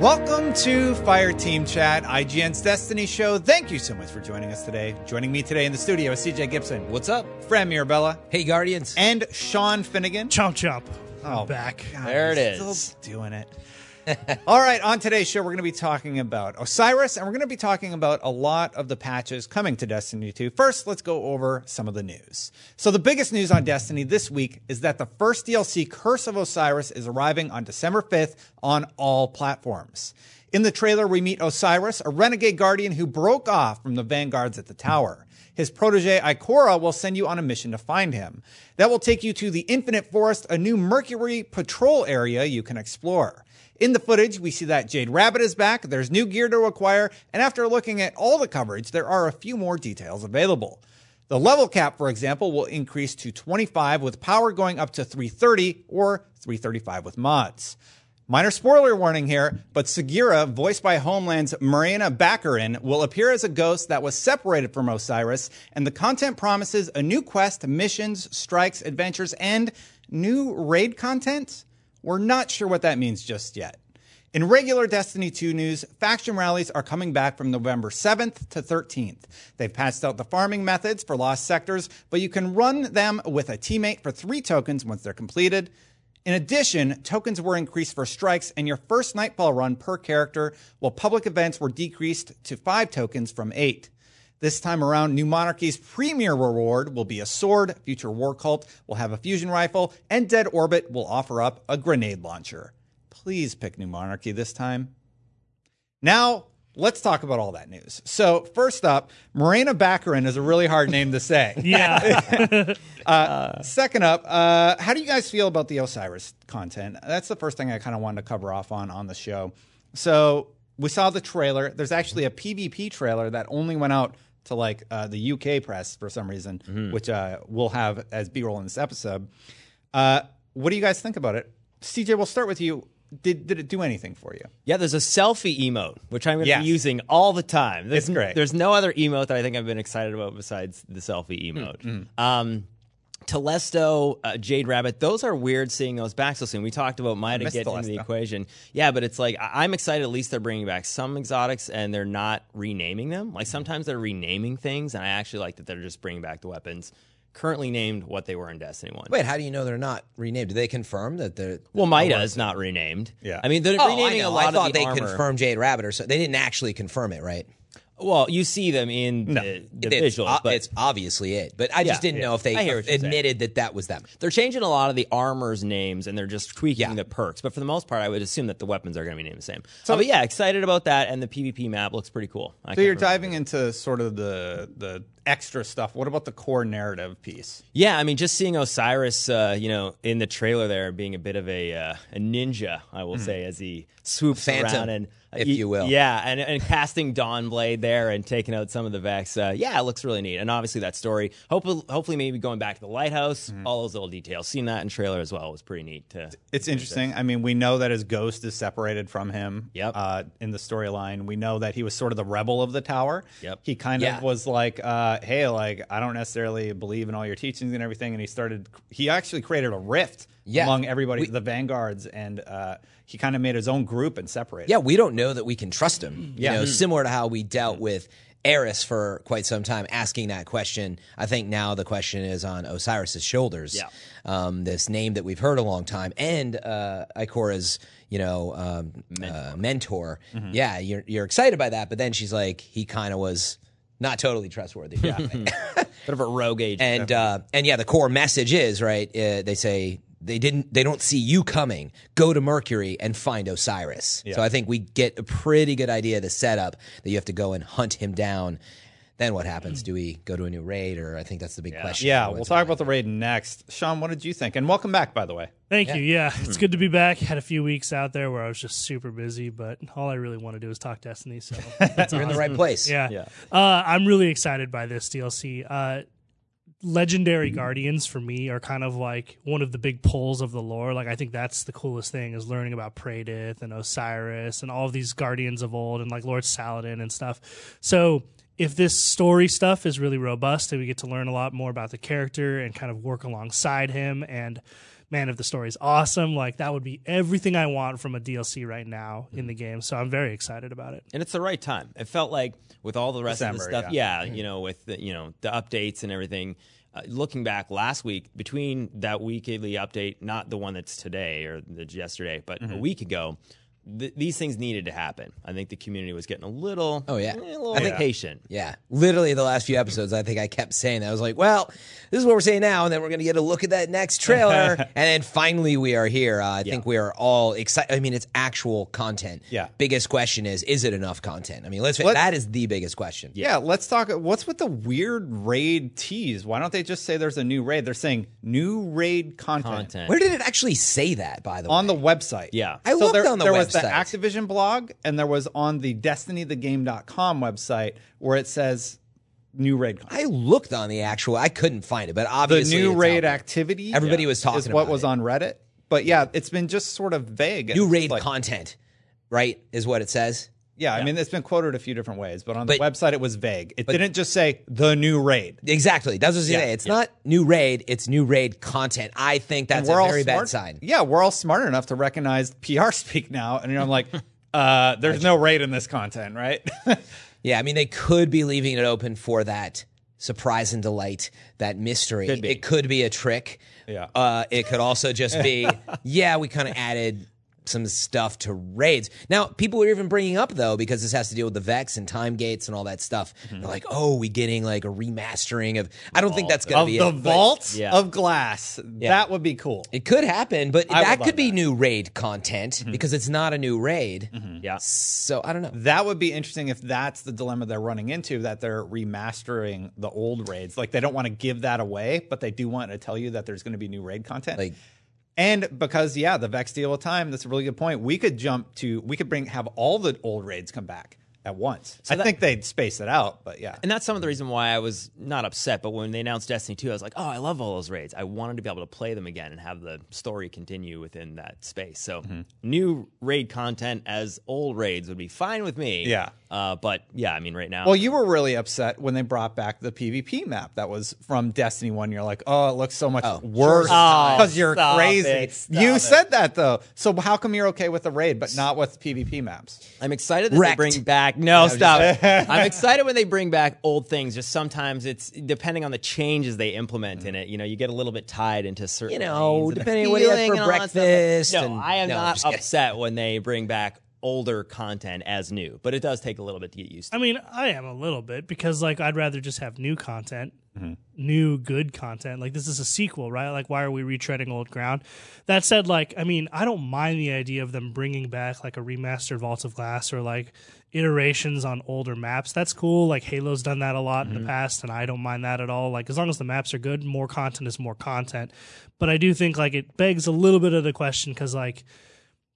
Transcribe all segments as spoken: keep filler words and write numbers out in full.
Welcome to Fireteam Chat, I G N's Destiny show. Thank you so much for joining us today. Joining me today in the studio is C J Gibson. What's up? Fran Mirabella. Hey, Guardians. And Sean Finnegan. Chomp chomp. I'm oh, back. God, there it is. Still doing it. All right, on today's show, we're going to be talking about Osiris, and we're going to be talking about a lot of the patches coming to Destiny two. First, let's go over some of the news. So the biggest news on Destiny this week is that the first D L C, Curse of Osiris, is arriving on December fifth on all platforms. In the trailer, we meet Osiris, a renegade guardian who broke off from the vanguards at the tower. His protege, Ikora, will send you on a mission to find him. That will take you to the Infinite Forest, a new Mercury patrol area you can explore. In the footage, we see that Jade Rabbit is back, there's new gear to acquire, and after looking at all the coverage, there are a few more details available. The level cap, for example, will increase to twenty-five, with power going up to three thirty or three thirty-five with mods. Minor spoiler warning here, but Sagira, voiced by Homeland's Morena Baccarin, will appear as a ghost that was separated from Osiris, and the content promises a new quest, missions, strikes, adventures, and new raid content? We're not sure what that means just yet. In regular Destiny two news, faction rallies are coming back from November seventh to thirteenth. They've patched out the farming methods for lost sectors, but you can run them with a teammate for three tokens once they're completed. In addition, tokens were increased for strikes, and your first Nightfall run per character, while public events were decreased to five tokens from eight. This time around, New Monarchy's premier reward will be a sword, Future War Cult will have a fusion rifle, and Dead Orbit will offer up a grenade launcher. Please pick New Monarchy this time. Now, let's talk about all that news. So, first up, Morena Baccarin is a really hard name to say. Yeah. uh, uh, second up, uh, how do you guys feel about the Osiris content? That's the first thing I kind of wanted to cover off on on the show. So, we saw the trailer. There's actually a PvP trailer that only went out to like uh, the U K press for some reason, mm-hmm. which uh, we'll have as B-roll in this episode. Uh, what do you guys think about it? C J, we'll start with you. Did did it do anything for you? Yeah, there's a selfie emote, which I'm going to yes. be using all the time. There's, it's great. There's no other emote that I think I've been excited about besides the selfie emote. Mm-hmm. Um, Telesto, uh, Jade Rabbit, those are weird seeing those back so soon. We talked about Mida getting Telesto. into the equation. Yeah, but it's like, I- I'm excited at least they're bringing back some exotics and they're not renaming them. Like, sometimes they're renaming things, and I actually like that they're just bringing back the weapons currently named what they were in Destiny one. Wait, how do you know they're not renamed? Do they confirm that they're... That well, Mida is not renamed. Yeah. I mean, they're oh, renaming a lot of the armor. I thought they armor. confirmed Jade Rabbit or so. They didn't actually confirm it, right? Well, you see them in no, the, the it's, visuals. O- but it's obviously it. But I just yeah, didn't yeah. know if they admitted that that was them. They're changing a lot of the armor's names, and they're just tweaking yeah. the perks. But for the most part, I would assume that the weapons are going to be named the same. So, uh, but yeah, excited about that, and the PvP map looks pretty cool. I so you're diving it. into sort of the the extra stuff. What about the core narrative piece? Yeah, I mean, just seeing Osiris, uh, you know, in the trailer there being a bit of a, uh, a ninja, I will mm. say, as he swoops Phantom. around and... If you will. Yeah, and, and casting Dawnblade there and taking out some of the Vex. Uh, yeah, it looks really neat. And obviously that story, hopefully, hopefully maybe going back to the Lighthouse, mm-hmm. all those little details. Seeing that in trailer as well was pretty neat. To it's interesting. This. I mean, we know that his ghost is separated from him yep. uh, in the storyline. We know that he was sort of the rebel of the tower. Yep. He kind yeah. of was like, uh, hey, like, I don't necessarily believe in all your teachings and everything. And he started, he actually created a rift yeah. among everybody, we, the Vanguards, and uh, he kind of made his own group and separated. Yeah, we don't know. know that we can trust him, you yeah. know, mm. similar to how we dealt with Eris for quite some time, asking that question. I think now the question is on Osiris's shoulders, yeah. um, this name that we've heard a long time, and uh, Ikora's, you know, um, mentor. Uh, mentor. Mm-hmm. Yeah, you're, you're excited by that, but then she's like, he kind of was not totally trustworthy. Yeah. Bit of a rogue agent. And, uh, and yeah, the core message is, right, uh, they say... They didn't. They don't see you coming. Go to Mercury and find Osiris. Yeah. So I think we get a pretty good idea of the setup that you have to go and hunt him down. Then what happens? Do we go to a new raid? Or I think that's the big yeah. question. Yeah, we'll talk about the raid next. Sean, what did you think? And welcome back, by the way. Thank yeah. you. Yeah, it's good to be back. Had a few weeks out there where I was just super busy, but all I really want to do is talk Destiny. So that's you're awesome. in the right place. Yeah, yeah. Uh, I'm really excited by this D L C. Uh, Legendary Guardians for me are kind of like one of the big pulls of the lore. Like, I think that's the coolest thing is learning about Praedith and Osiris and all of these Guardians of old and like Lord Saladin and stuff. So if this story stuff is really robust and we get to learn a lot more about the character and kind of work alongside him and man, if the story's awesome, like that would be everything I want from a D L C right now mm-hmm. in the game. So I'm very excited about it. And it's the right time. It felt like with all the rest December, of the stuff, yeah, yeah mm-hmm. you know, with the, you know, the updates and everything. Uh, looking back last week, between that weekly update, not the one that's today or the yesterday, but mm-hmm. a week ago, th- these things needed to happen. I think the community was getting a little, oh yeah, eh, a little I think, patient. Yeah, literally the last few episodes, I think I kept saying that. I was like, well, this is what we're saying now, and then we're going to get a look at that next trailer, and then finally we are here. Uh, I yeah. think we are all excited. I mean, it's actual content. Yeah. Biggest question is, is it enough content? I mean, let's, let's that is the biggest question. Yeah. yeah, let's talk. What's with the weird raid tease? Why don't they just say there's a new raid? They're saying new raid content. content. Where did it actually say that, by the way? On the website. Yeah. I so looked there, on the there website. There was the Activision blog, and there was on the Destiny the Game dot com website where it says new raid content. I looked on the actual, I couldn't find it, but obviously the new raid activity. Everybody yeah. was talking is about it. Is what was on Reddit, but yeah, it's been just sort of vague. New raid like, content, right, is what it says. Yeah, yeah, I mean, it's been quoted a few different ways, but on but, the website it was vague. It but, didn't just say the new raid. Exactly, that's what it yeah, said. It's yeah. not new raid; it's new raid content. I think that's a very smart, bad sign. Yeah, we're all smart enough to recognize P R speak now, and I'm like, uh, there's no raid in this content, right? Yeah, I mean, they could be leaving it open for that surprise and delight, that mystery. Could it could be a trick. Yeah. Uh, it could also just be, yeah, we kind of added some stuff to raids. Now, people are even bringing up, though, because this has to deal with the Vex and time gates and all that stuff. Mm-hmm. They're like, oh, we getting like a remastering of... I don't vault. think that's going to be the it. Vault yeah. of Glass. Yeah. That would be cool. It could happen, but I that could be that. new raid content mm-hmm. because it's not a new raid. Mm-hmm. Yeah. So, I don't know. That would be interesting if that's the dilemma they're running into, that they're remastering the old raids. Like, they don't want to give that away, but they do want to tell you that there's going to be new raid content. Like... And because, yeah, the Vex deal with time, that's a really good point. We could jump to, we could bring, have all the old raids come back at once. So I that, think they'd space it out, but yeah. And that's some of the reason why I was not upset, but when they announced Destiny two, I was like, oh, I love all those raids. I wanted to be able to play them again and have the story continue within that space. So mm-hmm. new raid content as old raids would be fine with me. Yeah. Uh, but yeah, I mean, right now. Well, you were really upset when they brought back the PvP map that was from Destiny one. You're like, oh, it looks so much oh. worse because oh, you're crazy. It, you it. said that, though. So how come you're okay with the raid, but not with PvP maps? I'm excited that Wrecked. they bring back. No, no stop. Just, I'm excited when they bring back old things. Just sometimes it's depending on the changes they implement mm-hmm. in it. You know, you get a little bit tied into certain things. You know, depending on what you have for breakfast. No, and, I am no, not upset kidding. when they bring back older content as new, but it does take a little bit to get used to. I mean, I am a little bit because, like, I'd rather just have new content, mm-hmm. new good content. Like, this is a sequel, right? Like, why are we retreading old ground? That said, like, I mean, I don't mind the idea of them bringing back, like, a remastered Vault of Glass or, like, iterations on older maps. That's cool. Like, Halo's done that a lot mm-hmm. in the past, and I don't mind that at all. Like, as long as the maps are good, more content is more content. But I do think, like, it begs a little bit of the question because, like,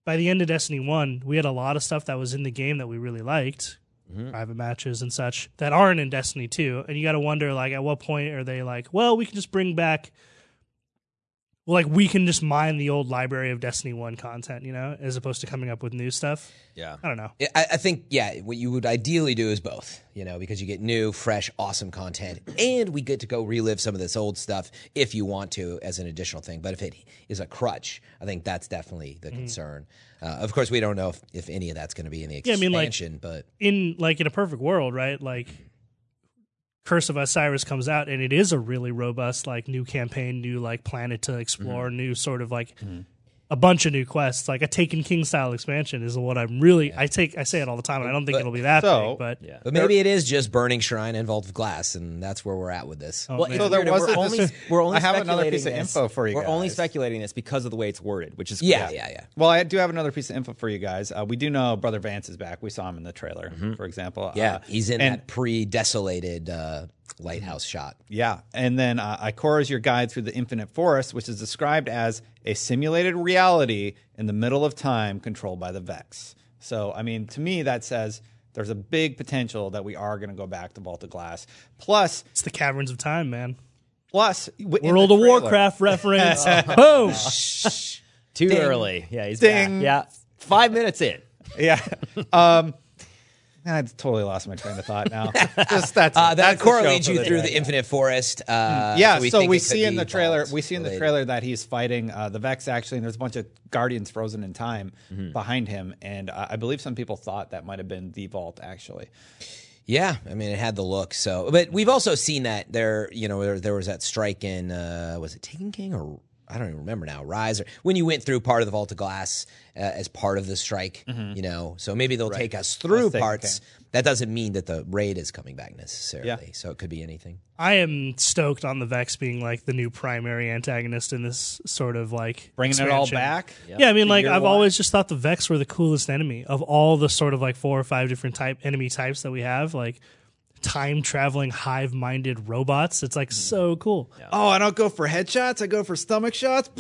by the end of Destiny one, we had a lot of stuff that was in the game that we really liked, mm-hmm. private matches and such, that aren't in Destiny two. And you got to wonder, like, at what point are they like, well, we can just bring back, well, like, we can just mine the old library of Destiny one content, you know, as opposed to coming up with new stuff. Yeah. I don't know. I, I think, yeah, what you would ideally do is both, you know, because you get new, fresh, awesome content, and we get to go relive some of this old stuff if you want to as an additional thing. But if it is a crutch, I think that's definitely the concern. Mm. Uh, of course, we don't know if, if any of that's going to be in the expansion. Yeah, I mean, like, but in, like, in a perfect world, right, like... Curse of Osiris comes out, and it is a really robust, like, new campaign, new, like, planet to explore, mm-hmm. new sort of, like, mm-hmm. a bunch of new quests. Like, a Taken King style expansion is what I'm really, yeah. I take, I say it all the time, and I don't think but, it'll be that so, big, but. Yeah. But maybe it is just Burning Shrine and Vault of Glass, and that's where we're at with this. Oh, well, so there was we're only, we're only I have another piece of this. info for you we're guys. We're only speculating this because of the way it's worded, which is cool. Yeah, yeah, yeah. Well, I do have another piece of info for you guys. Uh, we do know Brother Vance is back. We saw him in the trailer, mm-hmm. for example. Yeah, uh, he's in and, that pre-desolated uh, Lighthouse shot. Yeah, and then uh, Ikora is your guide through the Infinite Forest, which is described as a simulated reality in the middle of time controlled by the Vex. So, I mean, to me, that says there's a big potential that we are going to go back to Vault of Glass. Plus... It's the caverns of time, man. Plus... World of Warcraft reference. Oh, shh. Too Ding. early. Yeah, he's Ding. back. Yeah, five minutes in. Yeah. Um... I totally lost my train of thought now. Just that's uh, that Ikora leads you through the Infinite Forest. Uh, yeah, so we, so we see in the trailer. We see in related. the trailer that he's fighting uh, the Vex actually, and there's a bunch of Guardians frozen in time mm-hmm. behind him, and uh, I believe some people thought that might have been the Vault actually. Yeah, I mean it had the look. So, but we've also seen that there. You know, there, there was that strike in uh, was it Taken King or. I don't even remember now, Rise, or when you went through part of the Vault of Glass uh, as part of the strike, mm-hmm. you know, so maybe they'll right. take us through Let's parts. That doesn't mean that the raid is coming back necessarily, yeah. so it could be anything. I am stoked on the Vex being, like, the new primary antagonist in this sort of, like, Bringing expansion. it all back? Yep. Yeah, I mean, like, I've one. always just thought the Vex were the coolest enemy of all the sort of, like, four or five different type enemy types that we have, like... time-traveling, hive-minded robots. It's, like, so cool. Yeah. Oh, I don't go for headshots. I go for stomach shots.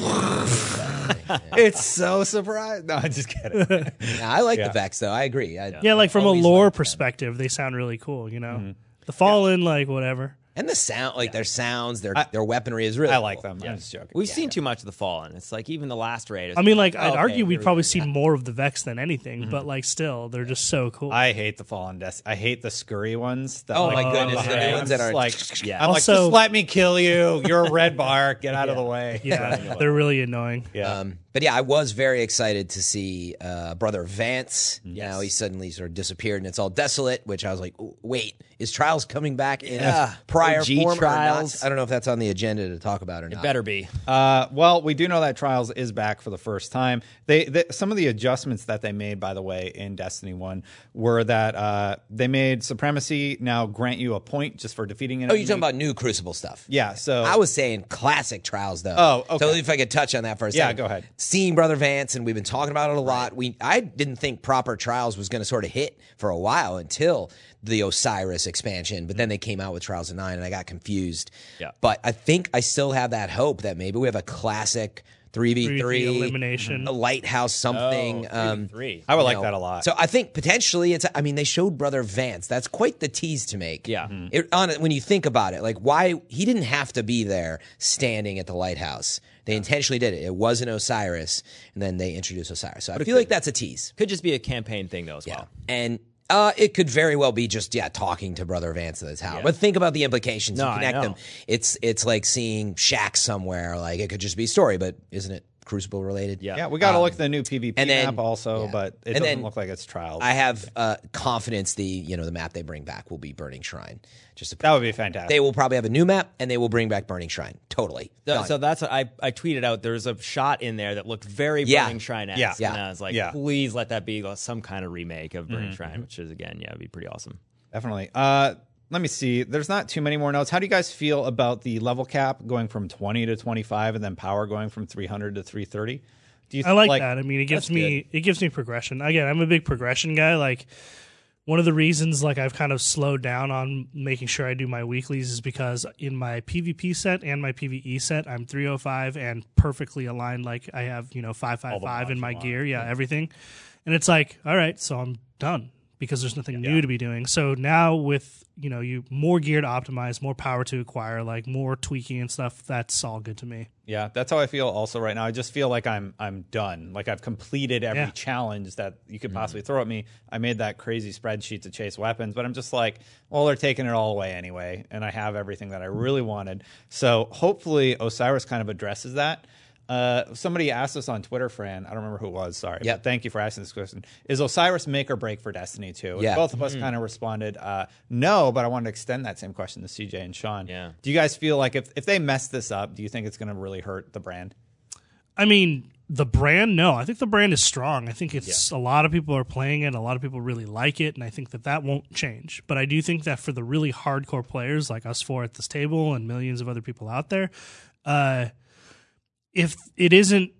It's so surprised. No, I'm just kidding. no, I like yeah. the Vex, though. I agree. I, yeah, like, from a lore perspective, them. they sound really cool, you know? Mm-hmm. The Fallen, yeah. like, whatever. And the sound, like, yeah. their sounds, their I, their weaponry is really I like cool. them. Yeah. I'm just joking. We've yeah, seen yeah. too much of the Fallen. It's, like, even the last raid. I mean, like, like I'd okay, argue we've probably seen that. more of the Vex than anything, mm-hmm. but, like, still, they're yeah. just so cool. I hate the Fallen Death. I hate the scurry ones. That, oh, like, my goodness. The ones that are, like, yeah. I'm also, like, just let me kill you. You're a red bar. Get out yeah. of the way. Yeah, yeah. They're really annoying. Yeah. Um, but, yeah, I was very excited to see uh, Brother Vance. Yes. You know, he suddenly sort of disappeared, and it's all desolate, which I was like, wait, is Trials coming back in yeah. prior O G form Trials? Or not? I don't know if that's on the agenda to talk about or not. It better be. Uh, well, we do know that Trials is back for the first time. They, they Some of the adjustments that they made, by the way, in Destiny one were that uh, they made Supremacy now grant you a point just for defeating an enemy. Oh, you're talking about new Crucible stuff. Yeah. So I was saying classic Trials, though. Oh, okay. So if I could touch on that for a second. Yeah, go ahead. Seeing Brother Vance, and we've been talking about it a lot. We I didn't think proper Trials was going to sort of hit for a while until the Osiris expansion, but then they came out with Trials of Nine, and I got confused. Yeah. But I think I still have that hope that maybe we have a classic three v three elimination, a Lighthouse something. Oh, um, three. I would like know. that a lot. So I think potentially it's, I mean, they showed Brother Vance. That's quite the tease to make. Yeah. Mm-hmm. It, on it, when you think about it, like why he didn't have to be there standing at the Lighthouse. They intentionally did it. It wasn't Osiris, and then they introduced Osiris. So I but feel could, like that's a tease. Could just be a campaign thing, though, as yeah. well. And uh, it could very well be just, yeah, talking to Brother Vance at his house. Yeah. But think about the implications. No, you connect them. It's, it's like seeing Shaq somewhere. Like, it could just be a story, but isn't it Crucible related? Yeah, yeah we got to um, look at the new PvP and then, map also, yeah. but it and doesn't look like it's Trials. I have uh, confidence the you know the map they bring back will be Burning Shrine. Just to that would be fantastic. They will probably have a new map, and they will bring back Burning Shrine. Totally. So, so that's what I, I tweeted out. There's a shot in there that looked very yeah. Burning Shrine-esque. Yeah. Yeah. And I was like, yeah. please let that be some kind of remake of Burning mm-hmm. Shrine, which is, again, yeah, would be pretty awesome. Definitely. Uh, let me see. There's not too many more notes. How do you guys feel about the level cap going from twenty to twenty-five, and then power going from three hundred to three thirty? Do you? Th- I like, like that. I mean, it gives me good. it gives me progression. Again, I'm a big progression guy. Like, one of the reasons like I've kind of slowed down on making sure I do my weeklies is because in my PvP set and my PvE set, I'm three oh five and perfectly aligned. Like I have you know five five five in my gear. Yeah, yeah, everything. And it's like, all right, so I'm done. Because there's nothing yeah. new to be doing. So now with, you know, you more gear to optimize, more power to acquire, like more tweaking and stuff, that's all good to me. Yeah, that's how I feel also right now. I just feel like I'm I'm done. Like I've completed every yeah. challenge that you could possibly mm-hmm. throw at me. I made that crazy spreadsheet to chase weapons, but I'm just like, well, they're taking it all away anyway, and I have everything that I really wanted. So hopefully Osiris kind of addresses that. Uh, somebody asked us on Twitter, Fran. I don't remember who it was. Sorry. Yep. But thank you for asking this question. Is Osiris make or break for Destiny two? Yeah. Both of us mm-hmm. kind of responded, uh, no, but I wanted to extend that same question to C J and Sean. Yeah. Do you guys feel like if, if they mess this up, do you think it's going to really hurt the brand? I mean, the brand, no. I think the brand is strong. I think it's yeah. a lot of people are playing it. A lot of people really like it, and I think that that won't change. But I do think that for the really hardcore players like us four at this table and millions of other people out there, uh, If it isn't,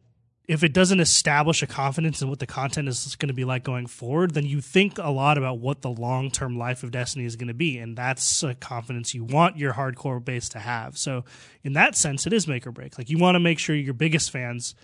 if it doesn't establish a confidence in what the content is going to be like going forward, then you think a lot about what the long-term life of Destiny is going to be, and that's a confidence you want your hardcore base to have. So in that sense, it is make or break. Like you want to make sure your biggest fans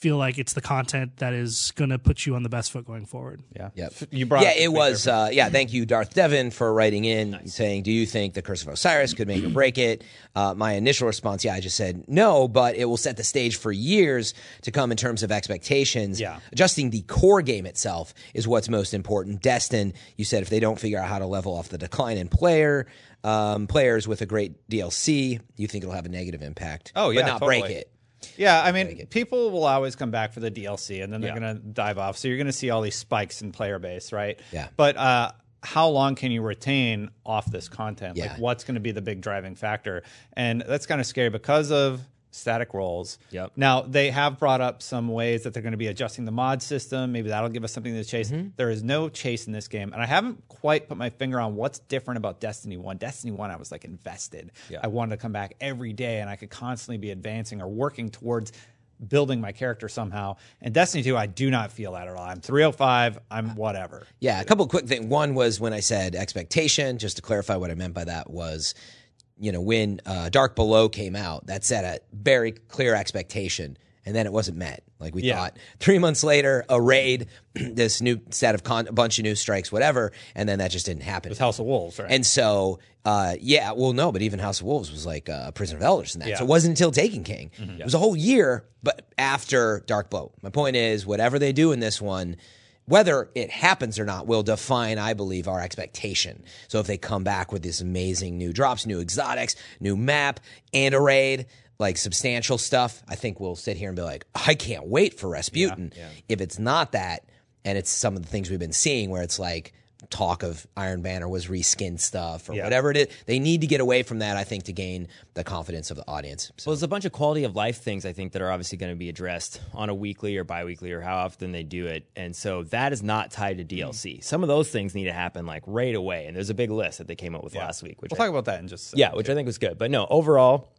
feel like it's the content that is going to put you on the best foot going forward. Yeah. Yep. You brought yeah, it was, uh, yeah, thank you, Darth Devin, for writing in nice. saying, do you think the Curse of Osiris could make or break it? Uh, my initial response, yeah, I just said no, but it will set the stage for years to come in terms of expectations. Yeah. Adjusting the core game itself is what's most important. Destin, you said if they don't figure out how to level off the decline in player, um, players with a great D L C, you think it'll have a negative impact. Oh, yeah, But not totally. break it. Yeah, I mean, people will always come back for the D L C, and then they're yeah. going to dive off. So you're going to see all these spikes in player base, right? Yeah. But uh, how long can you retain off this content? Yeah. Like, what's going to be the big driving factor? And that's kind of scary because of static roles. Yep. Now, they have brought up some ways that they're going to be adjusting the mod system. Maybe that'll give us something to chase. Mm-hmm. There is no chase in this game. And I haven't quite put my finger on what's different about Destiny one. Destiny one, I was like invested. Yeah. I wanted to come back every day and I could constantly be advancing or working towards building my character somehow. And Destiny two, I do not feel that at all. I'm three oh five, I'm whatever. Yeah, a couple of quick things. One was when I said expectation, just to clarify what I meant by that was, you know, when uh, Dark Below came out, that set a very clear expectation, and then it wasn't met. Like we yeah. thought, three months later, a raid, this new set of con- a bunch of new strikes, whatever, and then that just didn't happen. It was House of Wolves, right? And so, uh, yeah, well, no, but even House of Wolves was like uh, Prison of Elders and that. Yeah. So it wasn't until Taken King. Mm-hmm. Yeah. It was a whole year, but after Dark Below. My point is, whatever they do in this one, whether it happens or not will define, I believe, our expectation. So if they come back with these amazing new drops, new exotics, new map, and a raid, like substantial stuff, I think we'll sit here and be like, I can't wait for Rasputin. Yeah, yeah. If it's not that, and it's some of the things we've been seeing where it's like talk of Iron Banner was reskinned stuff or yeah. whatever it is, they need to get away from that, I think, to gain the confidence of the audience. So. Well, there's a bunch of quality of life things, I think, that are obviously going to be addressed on a weekly or bi-weekly or how often they do it, and so that is not tied to D L C. Mm-hmm. Some of those things need to happen like right away, and there's a big list that they came up with yeah. last week. Which we'll I, talk about that in just a yeah, which too. I think was good. But no, overall,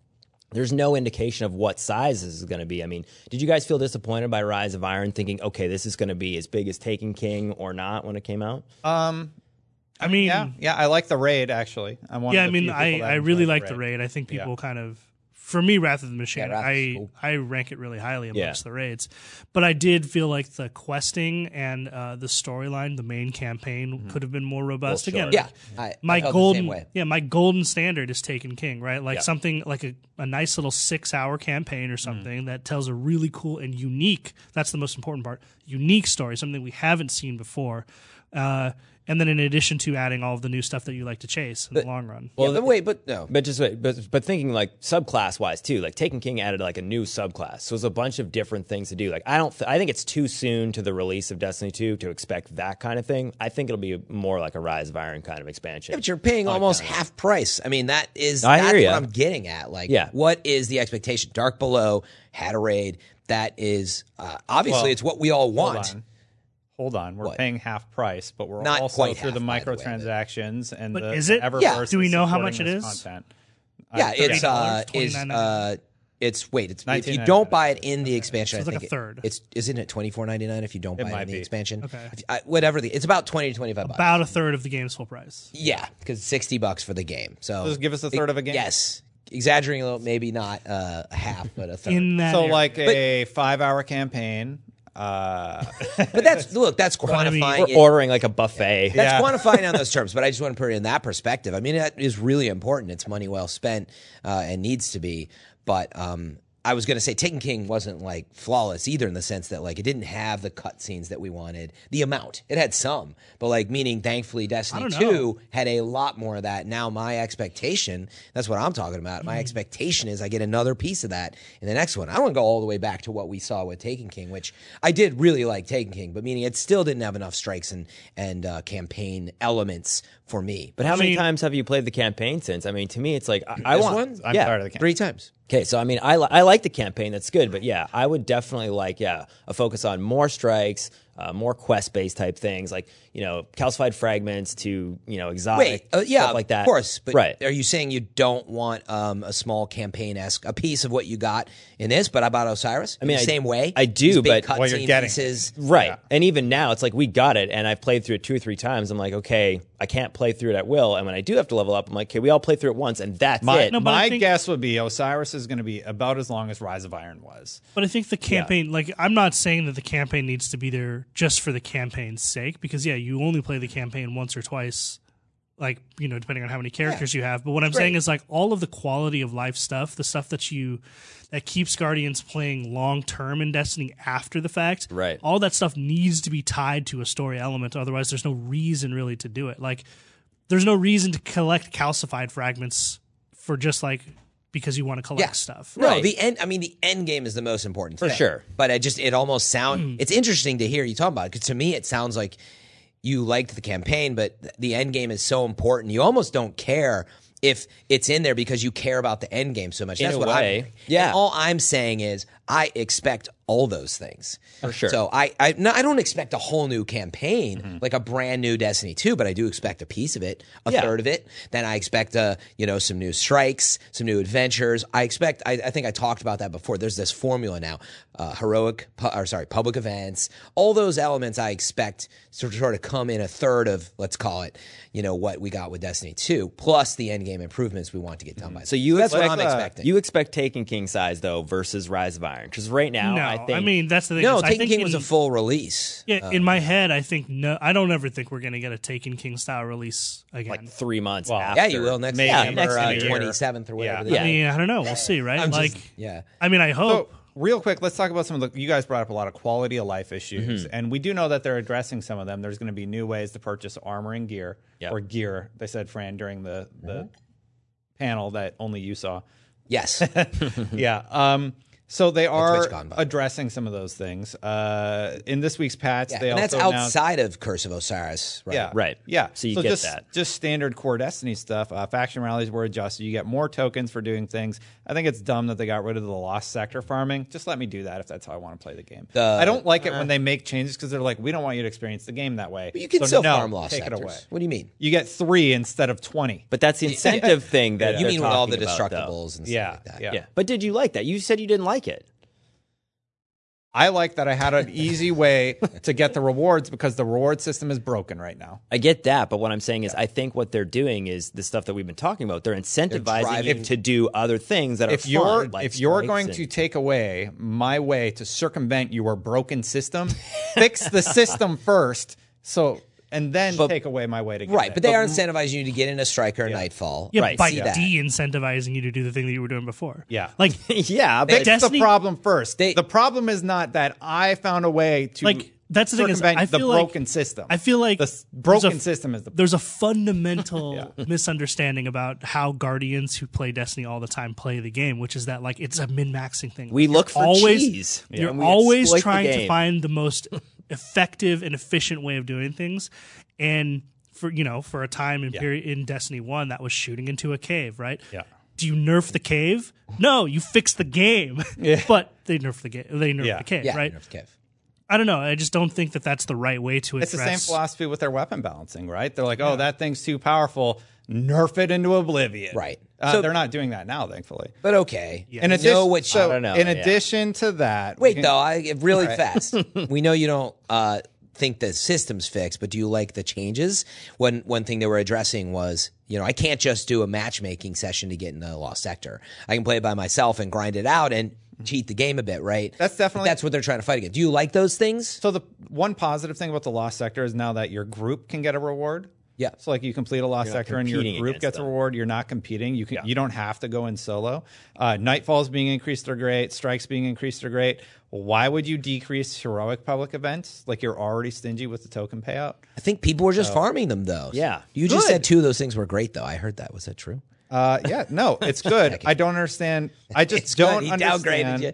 there's no indication of what size this is going to be. I mean, did you guys feel disappointed by Rise of Iron thinking, okay, this is going to be as big as Taken King or not when it came out? Um, I mean, yeah, yeah I like the raid, actually. I yeah, I mean, I, I really like the raid. I think people yeah. kind of, for me, rather than machine, yeah, I, cool. I rank it really highly amongst yeah. the raids. But I did feel like the questing and uh, the storyline, the main campaign, mm-hmm. could have been more robust. Again, yeah, I, my I golden, yeah, my golden standard is Taken King, right? Like yeah. something like a, a nice little six-hour campaign or something mm-hmm. that tells a really cool and unique. That's the most important part. Unique story, something we haven't seen before. Uh, And then, in addition to adding all of the new stuff that you like to chase in but, the long run. Well, yeah, but wait, but no, but just wait, but, but thinking like subclass wise too, like Taken King added like a new subclass, so it's a bunch of different things to do. Like I don't, th- I think it's too soon to the release of Destiny two to expect that kind of thing. I think it'll be more like a Rise of Iron kind of expansion. Yeah, but you're paying like almost that. half price. I mean, that is I that's what I'm getting at. Like, yeah. what is the expectation? Dark Below had a raid. That is uh, obviously well, it's what we all want. Hold on, we're what? paying half price, but we're Not also through half, the microtransactions the way, and but the is it? Eververse. Yeah. Do we know how much it is? Content. Yeah, uh, it's uh, is uh, it's wait, it's if you don't buy it in the expansion, so it's I think like a third. It, it's isn't it twenty four ninety nine if you don't it buy it in the be. expansion? Okay, if, I, whatever the it's about twenty to twenty five bucks. About a third of the game's full price. Yeah, because sixty bucks for the game. So, so just give us a third it, of a game. Yes. Exaggerating a little, maybe not uh, half, but a third. In that so area. Like a five hour campaign. Uh, but that's look, that's quantifying. I mean, we're ordering like a buffet. Yeah. That's yeah. quantifying on those terms. But I just want to put it in that perspective. I mean, that is really important. It's money well spent uh, and needs to be. But um, I was going to say, Taken King wasn't like flawless either in the sense that like it didn't have the cutscenes that we wanted. The amount it had some, but like meaning, thankfully, Destiny two had a lot more of that. Now my expectation—that's what I'm talking about. Mm-hmm. My expectation is I get another piece of that in the next one. I don't want to go all the way back to what we saw with Taken King, which I did really like Taken King, but meaning it still didn't have enough strikes and and uh, campaign elements for me. But how I many mean, times have you played the campaign since? I mean, to me, it's like I, I want. One? I'm yeah, tired of the campaign. Three times. Okay, so I mean, I, li- I like the campaign. That's good, but yeah, I would definitely like yeah a focus on more strikes, uh, more quest-based type things, like, you know, calcified fragments to, you know, exotic, Wait, uh, yeah, stuff like that. Of course, but right. Are you saying you don't want um, a small campaign-esque, a piece of what you got in this, but about Osiris? I mean, the I, same way? I do, but what you're getting. Pieces. Right, yeah. And even now, it's like, we got it, and I've played through it two or three times. I'm like, okay, I can't play through it at will, and when I do have to level up, I'm like, okay, we all play through it once, and that's my, it. No, my think, guess would be Osiris is going to be about as long as Rise of Iron was. But I think the campaign, yeah. like, I'm not saying that the campaign needs to be there just for the campaign's sake, because yeah, you only play the campaign once or twice, like, you know, depending on how many characters yeah. you have. But what I'm Great. saying is, like, all of the quality of life stuff, the stuff that you that keeps Guardians playing long term in Destiny after the fact, right? All that stuff needs to be tied to a story element. Otherwise, there's no reason really to do it. Like, there's no reason to collect calcified fragments for just like. Because you want to collect yeah. stuff. No, right. the end. I mean, the end game is the most important thing. For sure. But I just, it almost sounds, mm. it's interesting to hear you talk about it, because to me, it sounds like you liked the campaign, but the end game is so important. You almost don't care if it's in there because you care about the end game so much. In That's what way, I'm yeah. And all I'm saying is I expect all those things. For sure. So I, I, no, I don't expect a whole new campaign, mm-hmm. like a brand new Destiny two, but I do expect a piece of it, a yeah. third of it. Then I expect, uh, you know, some new strikes, some new adventures. I expect, I, I think I talked about that before. There's this formula now, uh, heroic, pu- or sorry, public events, all those elements I expect to sort of come in a third of, let's call it, you know, what we got with Destiny two, plus the end game improvements we want to get done mm-hmm. by. So you, that's what I'm uh, expecting. You expect Taken King size though versus Rise of Iron, because right now no, I think I mean that's the thing. No, Taken King in, was a full release. Yeah, um, in my head, I think no, I don't ever think we're going to get a Taken King style release again. Like three months. Well, after. Yeah, you will next year, twenty seventh or whatever. Yeah. I mean, I don't know. We'll see, right? I'm like, just, yeah. I mean, I hope. So, real quick, let's talk about some of the. You guys brought up a lot of quality of life issues, mm-hmm. and we do know that they're addressing some of them. There's going to be new ways to purchase armor and gear, yep. or gear. They said, Fran, during the the mm-hmm. panel that only you saw. Yes. yeah. Um, so they are addressing some of those things uh, in this week's patch. Yeah, they and also that's outside announced, of Curse of Osiris, right? Yeah. Right. Yeah. So you so get just, that. Just standard core Destiny stuff. Uh, faction rallies were adjusted. You get more tokens for doing things. I think it's dumb that they got rid of the lost sector farming. Just let me do that if that's how I want to play the game. The, I don't like it uh, when they make changes because they're like, we don't want you to experience the game that way. But you can so still no, farm lost take sectors. It away. What do you mean? You get three instead of twenty. But that's the incentive thing that you mean with all the destructibles about, and stuff yeah, like that. Yeah. yeah. But did you like that? You said you didn't like it. I like that I had an easy way to get the rewards because the reward system is broken right now. I get that, but what I'm saying is yeah. I think what they're doing is the stuff that we've been talking about. They're incentivizing you to do other things that if are you're, fun. Like if you're going and... to take away my way to circumvent your broken system, fix the system first so... And then but, take away my way to get Right, there. But they but, are incentivizing you to get in a Striker yeah. Nightfall. Yeah, right. by yeah. de-incentivizing you to do the thing that you were doing before. Yeah. Like, yeah, but that's the problem first. They, the problem is not that I found a way to like, that's the circumvent thing is, I feel the broken like, system. I feel like the broken a, system is the problem. There's a fundamental yeah. misunderstanding about how Guardians who play Destiny all the time play the game, which is that like it's a min-maxing thing. We like, look for always, cheese. You're yeah. always trying to find the most... effective and efficient way of doing things, and for you know for a time in yeah. period in Destiny one that was shooting into a cave, right? Yeah. Do you nerf the cave? No, you fix the game. Yeah. But they nerf the game. They nerf yeah. the cave, yeah, right? They nerf the cave. I don't know. I just don't think that that's the right way to address. It's the same philosophy with their weapon balancing, right? They're like, oh, yeah. that thing's too powerful. Nerf it into oblivion. Right. Uh, so, they're not doing that now, thankfully. But okay. Yeah. In addition, know what you, so I don't know, in yeah. addition to that... Wait, can, though, I, really right. fast. We know you don't uh, think the system's fixed, but do you like the changes? One, one thing they were addressing was, you know, I can't just do a matchmaking session to get in the Lost Sector. I can play it by myself and grind it out and cheat the game a bit, right? That's definitely... That's what they're trying to fight against. Do you like those things? So the one positive thing about the Lost Sector is now that your group can get a reward... Yeah, so like you complete a lost sector and your group gets them. a reward. You're not competing. You can, yeah. you don't have to go in solo. Uh, Nightfalls being increased are great. Strikes being increased are great. Why would you decrease heroic public events? Like you're already stingy with the token payout. I think people were just so, farming them though. Yeah, you good. just said two of those things were great though. I heard that. Was that true? Uh, yeah, no, it's good. I don't understand. I just it's don't good. understand. Downgraded you.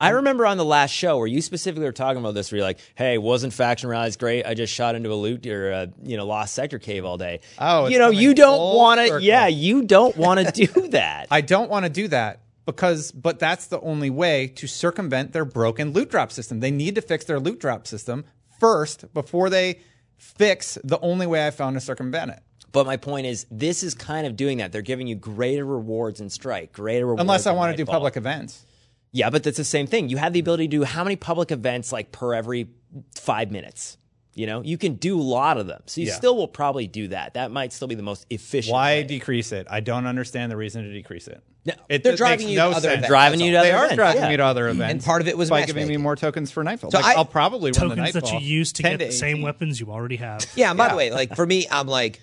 I remember on the last show where you specifically were talking about this, where you're like, "Hey, wasn't faction rallies great? I just shot into a loot or a, you know lost sector cave all day." Oh, it's you know, you don't want to. Yeah, you don't want to do that. I don't want to do that, because but that's the only way to circumvent their broken loot drop system. They need to fix their loot drop system first before they fix the only way I found to circumvent it. But my point is, this is kind of doing that. They're giving you greater rewards in Strike, greater rewards. Unless I want to do public events. Yeah, but that's the same thing. You have the ability to do how many public events like per every five minutes? You know, you can do a lot of them. So you yeah. still will probably do that. That might still be the most efficient. Why way. decrease it? I don't understand the reason to decrease it. No, it they're driving you, no to other driving you to other they events. They are driving yeah. you to other events. And part of it was by giving me more tokens for Nightfall. So like, I, I'll probably win the Nightfall. Tokens that you use to get the same weapons you already have. Yeah, by yeah. the way, like for me, I'm like,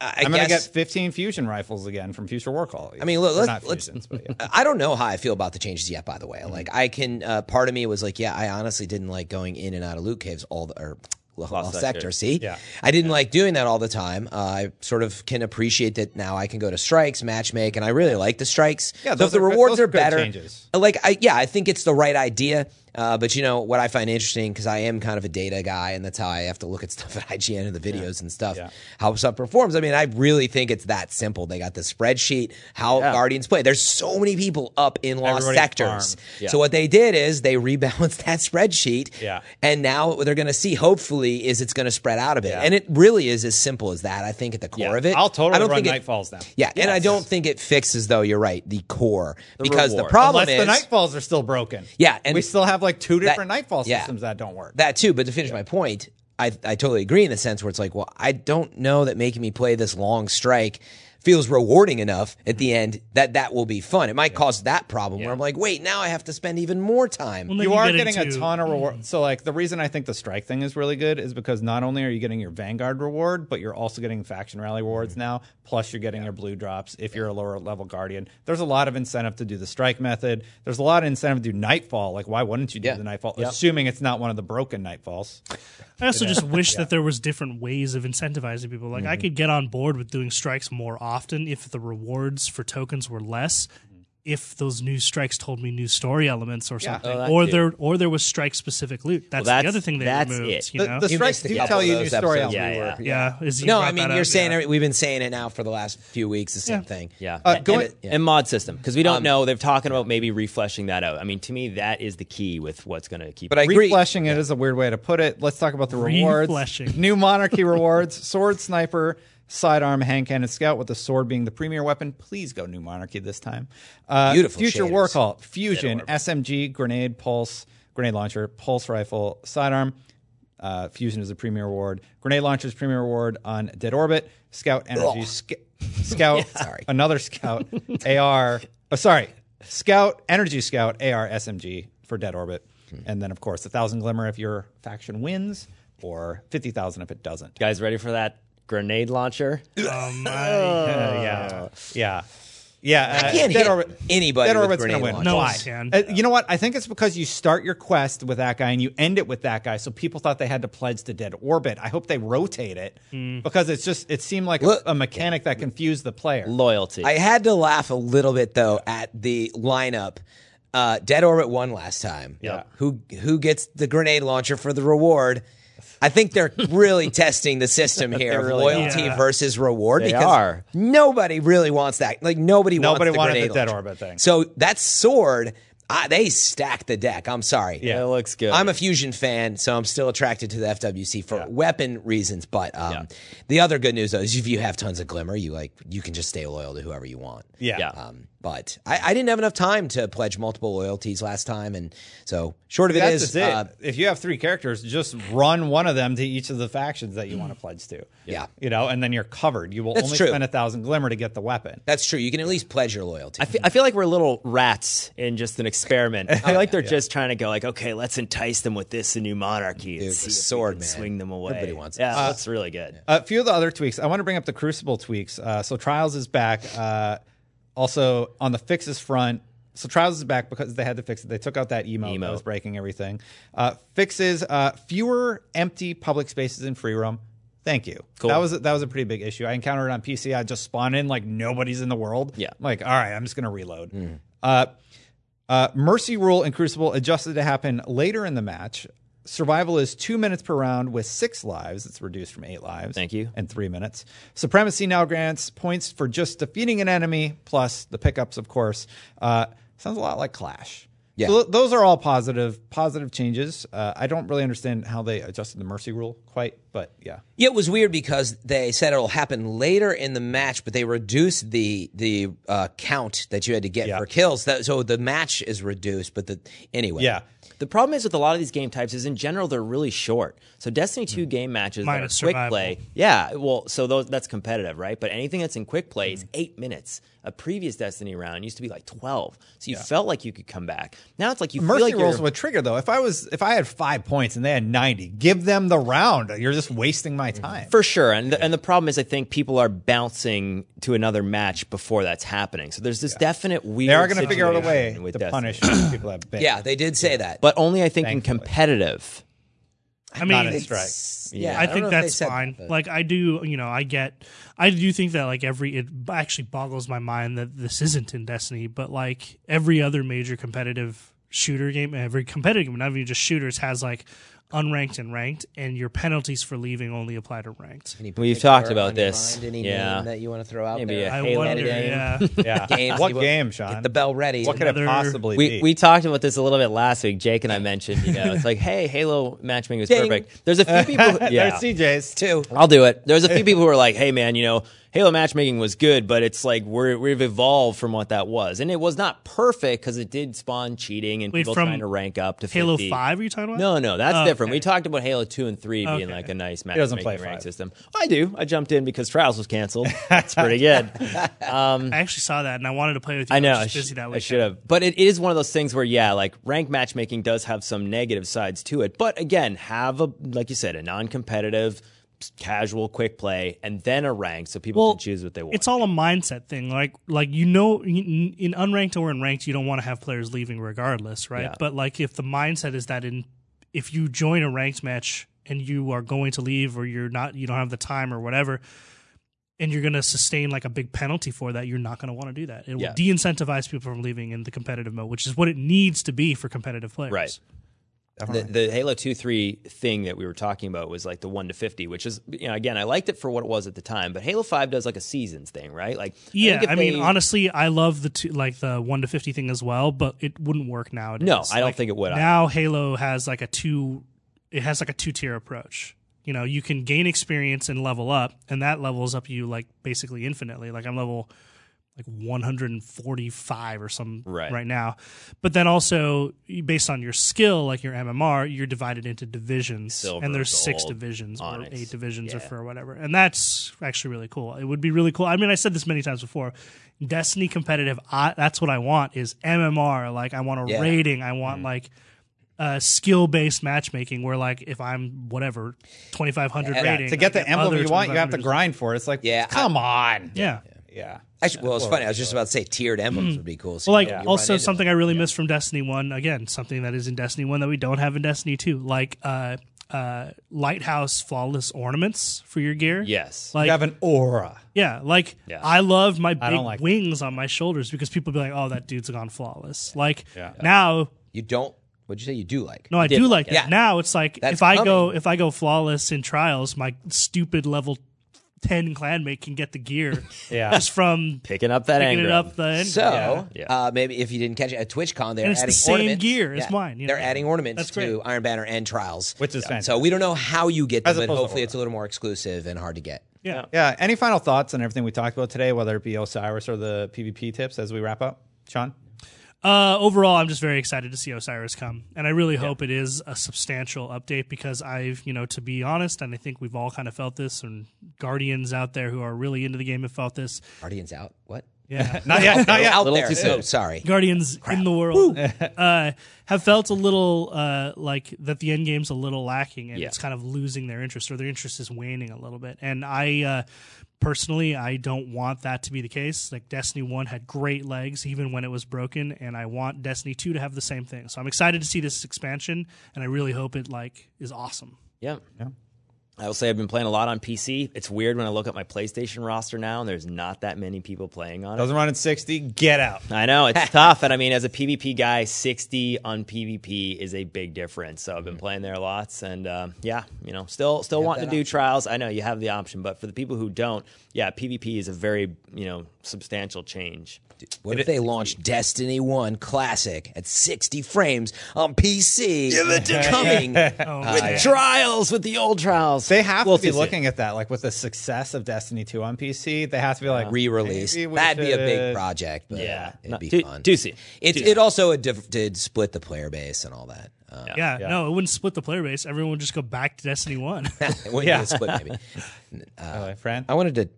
I I'm going to get fifteen fusion rifles again from Future War Cult. I mean, look, let's, not fusions, let's, but, yeah. I don't know how I feel about the changes yet, by the way. Mm-hmm. Like, I can, uh, part of me was like, yeah, I honestly didn't like going in and out of loot caves all the, or lost, lost sector, sector, see? Yeah. I didn't yeah. like doing that all the time. Uh, I sort of can appreciate that now I can go to strikes, matchmake, and I really like the strikes. Yeah, so if the are, rewards are better, changes. like, I, yeah, I think it's the right idea. Uh, but, you know, what I find interesting, because I am kind of a data guy, and that's how I have to look at stuff at I G N and the videos yeah. and stuff, yeah. how stuff performs. I mean, I really think it's that simple. They got the spreadsheet, how yeah. Guardians play. There's so many people up in lost Everybody sectors. Yeah. So what they did is they rebalanced that spreadsheet, yeah. and now what they're going to see, hopefully, is it's going to spread out a bit. Yeah. And it really is as simple as that, I think, at the core yeah. of it. I'll totally I don't run think Nightfalls it, now. Yeah, yes. and I don't think it fixes, though, you're right, the core. The because reward. the problem Unless is... the Nightfalls are still broken. Yeah. And we still have like two different that, Nightfall systems yeah, that don't work. That too, but to finish yeah. my point, I, I totally agree in the sense where it's like, well, I don't know that making me play this long strike feels rewarding enough at the end that that will be fun. It might yeah. cause that problem yeah. where I'm like, wait, now I have to spend even more time. Well, you, you are get getting into, a ton of reward. Mm. So like the reason I think the strike thing is really good is because not only are you getting your Vanguard reward, but you're also getting faction rally rewards mm-hmm. now. Plus you're getting yeah. your blue drops if yeah. you're a lower level Guardian. There's a lot of incentive to do the strike method. There's a lot of incentive to do Nightfall. Like why wouldn't you do yeah. the Nightfall? Yep. Assuming it's not one of the broken Nightfalls. I also just wish yeah. that there was different ways of incentivizing people. Like mm-hmm. I could get on board with doing strikes more often. Often, if the rewards for tokens were less, if those new strikes told me new story elements or something, yeah. oh, or too. there or there was strike specific loot. That's, well, that's the other thing they that's removed. It. You know? The, the strikes do tell you new story elements. Yeah, yeah. yeah. yeah. yeah. No, I mean you're out? saying yeah. we've been saying it now for the last few weeks. The same yeah. thing. Yeah. Uh, and, and, yeah, and mod system because we don't um, know. They're talking about maybe refleshing that out. I mean, to me, that is the key with what's going to keep. But it. I agree. Refleshing yeah. it is a weird way to put it. Let's talk about the rewards. New Monarchy rewards, sword sniper. Sidearm, hand cannon, scout, with the sword being the premier weapon. Please go New Monarchy this time. Uh, Beautiful Future War Cult, Fusion, S M G, Grenade, Pulse, Grenade Launcher, Pulse Rifle, Sidearm. Uh, Fusion is a premier award. Grenade Launcher is premier award on Dead Orbit. Scout, Energy, sc- Scout, yeah. another Scout, A R. Oh, sorry. Scout, Energy Scout, A R, S M G for Dead Orbit. Hmm. And then, of course, one thousand Glimmer if your faction wins, or fifty thousand if it doesn't. Guys, ready for that? Grenade launcher. Oh my! Uh, yeah, yeah, yeah. Uh, I can't hit Orbit, anybody. Dead Orbit's gonna win. No, I can. Uh, you know what? I think it's because you start your quest with that guy and you end it with that guy. So people thought they had to pledge to Dead Orbit. I hope they rotate it mm. because it's just it seemed like a, a mechanic that confused the player. Loyalty. I had to laugh a little bit though at the lineup. Uh, Dead Orbit won last time. Yeah. Who who gets the grenade launcher for the reward? I think they're really testing the system here of really loyalty yeah. versus reward they because are. nobody really wants that. Like nobody, nobody wants the wanted the Dead launcher. Orbit thing. So that sword, I, they stacked the deck. I'm sorry. Yeah, it looks good. I'm a Fusion fan, so I'm still attracted to the F W C for yeah. weapon reasons. But um, yeah. the other good news though is if you have tons of Glimmer, you like you can just stay loyal to whoever you want. Yeah. yeah. Um, But I, I didn't have enough time to pledge multiple loyalties last time, and so short of it That's is, it. Uh, if you have three characters, just run one of them to each of the factions that you want to pledge to. Yeah, you know, and then you're covered. You will That's only true. spend a thousand glimmer to get the weapon. That's true. You can at least pledge your loyalty. I feel, I feel like we're little rats in just an experiment. I feel oh, like yeah, they're yeah. just trying to go like, okay, let's entice them with this new monarchy. Dude, and see sword, man. Swing them away. Everybody wants. Yeah, uh, that's really good. A few of the other tweaks. I want to bring up the Crucible tweaks. Uh, so Trials is back. Uh, Also, on the fixes front, so Trials is back because they had to fix it. They took out that emote, emote. that was breaking everything. Uh, fixes, uh, fewer empty public spaces in free roam. Thank you. Cool. That was a, that was a pretty big issue. I encountered it on P C. I just spawned in like nobody's in the world. Yeah. I'm like, all right, I'm just going to reload. Mm. Uh, uh, Mercy Rule and Crucible adjusted to happen later in the match. Survival is two minutes per round with six lives. It's reduced from eight lives. Thank you. And three minutes. Supremacy now grants points for just defeating an enemy, plus the pickups, of course. Uh, Sounds a lot like Clash. Yeah. So those are all positive, positive changes. Uh, I don't really understand how they adjusted the mercy rule quite, but yeah. Yeah, it was weird because they said it'll happen later in the match, but they reduced the the uh, count that you had to get yeah. for kills. That, so the match is reduced, but the anyway. Yeah. The problem is with a lot of these game types is in general they're really short. So Destiny two mm. game matches that are quick play. Yeah, well, so those, that's competitive, right? But anything that's in quick play mm. is eight minutes. A previous Destiny round used to be like twelve, so you yeah. felt like you could come back. Now it's like you mercy feel like rolls would trigger though. If I was, if I had five points and they had ninety, give them the round. You're just wasting my time for sure. And the, and the problem is, I think people are bouncing to another match before that's happening. So there's this yeah. definite weird. They are going to figure out a way to Destiny. Punish people that been. Yeah, they did say yeah. that, but only I think Thankfully. in competitive. I mean, it's, yeah, I, I think that's said, fine. But. Like, I do, you know, I get, I do think that, like, every, it actually boggles my mind that this isn't in Destiny, but, like, every other major competitive shooter game, every competitive game, not even just shooters, has, like, unranked and ranked, and your penalties for leaving only apply to ranked. We've talked about this. Mind, any yeah. name that you want to throw out Maybe there? A I wonder, yeah. yeah. Games, what game, Sean? Get the bell ready. What Another... could it possibly we, be? We talked about this a little bit last week. Jake and I mentioned, you know, it's like, hey, Halo matchmaking is perfect. There's a few people. Who, yeah. There's C Js, too. I'll do it. There's a few people who are like, hey, man, you know, Halo matchmaking was good, but it's like we're, we've evolved from what that was. And it was not perfect because it did spawn cheating and Wait, people trying to rank up to fifty. Halo five are you talking about? No, no, that's oh, different. Okay. We talked about Halo two and three okay. being like a nice matchmaking rank system. I do. I jumped in because Trials was canceled. That's pretty good. Um, I actually saw that, and I wanted to play with you. I know. I was busy that weekend. I should have. But it is one of those things where, yeah, like ranked matchmaking does have some negative sides to it. But, again, have, a like you said, a non-competitive casual quick play and then a rank so people well, can choose what they want. It's all a mindset thing. Like, like you know, in unranked or in ranked, you don't want to have players leaving regardless, right? Yeah. But like if the mindset is that in if you join a ranked match and you are going to leave or you're not, you don't have the time or whatever, and you're going to sustain like a big penalty for that, you're not going to want to do that. It yeah. will de-incentivize people from leaving in the competitive mode, which is what it needs to be for competitive players. Right. The, the Halo two three thing that we were talking about was like the one to fifty, which is, you know, again, I liked it for what it was at the time, but Halo five does like a seasons thing, right? Like, yeah, I, I mean, they, honestly, I love the two, like the one to fifty thing as well, but it wouldn't work nowadays. No, I don't like, think it would. Now Halo has like a two, it has like a two tier approach. You know, you can gain experience and level up, and that levels up you like basically infinitely. Like I'm level like one forty-five or some right. right now. But then also, based on your skill, like your M M R, you're divided into divisions. Silver, and there's gold, six divisions onyx. or eight divisions yeah. or for whatever. And that's actually really cool. It would be really cool. I mean, I said this many times before. Destiny competitive, I, that's what I want is M M R. Like, I want a yeah. rating. I want, mm. like... Uh, skill-based matchmaking where, like, if I'm, whatever, twenty-five hundred yeah, rating... To get the emblem you want, you have to grind for it. It's like, yeah, come I, on! Yeah. yeah. yeah. Actually, well, it's funny. I was just about to say tiered emblems mm. would be cool. So well, like, yeah. also, something I really yeah. miss from Destiny one, again, something that is in Destiny one that we don't have in Destiny two, like uh, uh, Lighthouse Flawless Ornaments for your gear. Yes. Like, you have an aura. Yeah, like, yeah. I love my big like wings that. on my shoulders because people be like, oh, that dude's gone flawless. Yeah. Like, yeah. now... You don't... What'd you say you do like? No, I do like it. Yeah. Now it's like That's if I coming. go if I go flawless in trials, my stupid level ten clanmate can get the gear. yeah. Just from picking up that picking it up the end. So yeah. Yeah. Uh, maybe if you didn't catch it at TwitchCon, they're and it's adding the same ornaments. gear as yeah. mine. You know? They're adding ornaments to Iron Banner and Trials. Which is yeah. fantastic. So we don't know how you get them, but hopefully it's a little more exclusive and hard to get. Yeah. Yeah. Any final thoughts on everything we talked about today, whether it be Osiris or the PvP tips as we wrap up? Sean? Uh, overall, I'm just very excited to see Osiris come, and I really hope yeah. it is a substantial update because I've, you know, to be honest, and I think we've all kind of felt this, and Guardians out there who are really into the game have felt this. Guardians out? What? Yeah. not yet. Not yet. Out there. Too soon. Sorry. Guardians Crap. in the world uh, have felt a little uh, like that the end game's a little lacking, and yeah. it's kind of losing their interest, or their interest is waning a little bit, and I... Uh, Personally, I don't want that to be the case. Like Destiny one had great legs even when it was broken, and I want Destiny two to have the same thing. So I'm excited to see this expansion, and I really hope it like is awesome. Yeah. yeah. I will say I've been playing a lot on P C. It's weird when I look at my PlayStation roster now, and there's not that many people playing on it. Doesn't run at sixty. Get out. I know. It's tough. And, I mean, as a PvP guy, sixty on P v P is a big difference. So I've been playing there lots. And, uh, yeah, you know, still still wanting to option. do trials. I know you have the option. But for the people who don't, yeah, P v P is a very, you know, substantial change. Dude, what it if they launched Destiny one Classic at sixty frames on P C? Give it to coming oh, with yeah. trials, with the old trials. They have we'll to be looking it. at that, like with the success of Destiny two on P C. They have to be like, uh, re-release. That'd should. be a big project, but yeah. it'd no, be do, fun. Do see. It, do it also diff- did split the player base and all that. Um, yeah, yeah, yeah, no, it wouldn't split the player base. Everyone would just go back to Destiny one. It wouldn't yeah. be a split, maybe. Uh, right, Fran? I wanted to...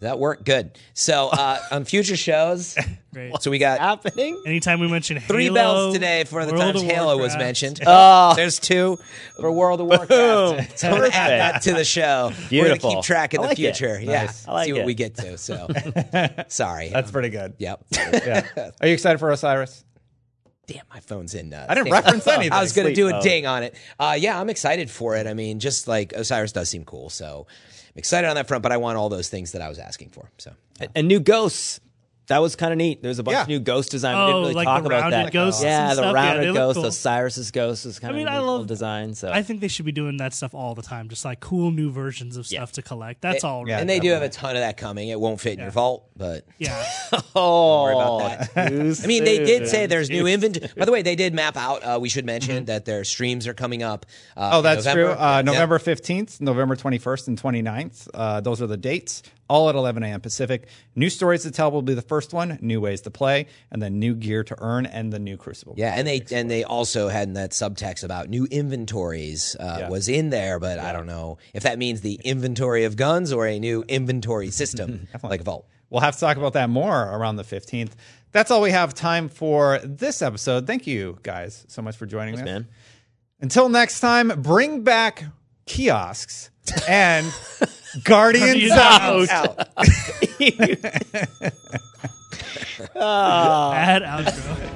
That worked good. So uh, on future shows, Great. so we got happening. Anytime we mention Halo, three bells today for the times Halo was mentioned. Oh, there's two for World of Warcraft. So we're gonna add that to the show. Beautiful. We're gonna keep track in like the future. It. Yeah, nice. I like see what it. we get to. So sorry, that's um, pretty good. Yep. Yeah. Are you excited for Osiris? Damn, my phone's in. Uh, I didn't reference anything. I was going to do a ding on it. Uh, yeah, I'm excited for it. I mean, just like Osiris does seem cool, so I'm excited on that front. But I want all those things that I was asking for. So yeah. and new ghosts. That was kind of neat. There was a bunch yeah. of new ghost design. Oh, we didn't really like talk about that. Ghosts yeah, the rounded yeah, ghost, cool. Osiris's ghost was kind I mean, of a cool design. So I think they should be doing that stuff all the time, just like cool new versions of stuff yeah. to collect. That's it, all. Right. Yeah, and they do have a ton of that coming. It won't fit in yeah. your vault, but yeah. oh, don't worry about that. I mean, they did say there's new inventory. By the way, they did map out. Uh, we should mention mm-hmm. that their streams are coming up. Uh, oh, that's November. true. Uh, November fifteenth, November twenty-first, and twenty-ninth. Uh, those are the dates. All at eleven a.m. Pacific. New stories to tell will be the first one. New ways to play, and then new gear to earn, and the new Crucible. Yeah, and they and they also had in that subtext about new inventories uh, yeah. was in there, but yeah. I don't know if that means the inventory of guns or a new inventory system like Vault. We'll have to talk about that more around the fifteenth. That's all we have time for this episode. Thank you guys so much for joining Thanks, us. Man. Until next time, bring back kiosks and. Guardians out. out. out. oh. Bad outro.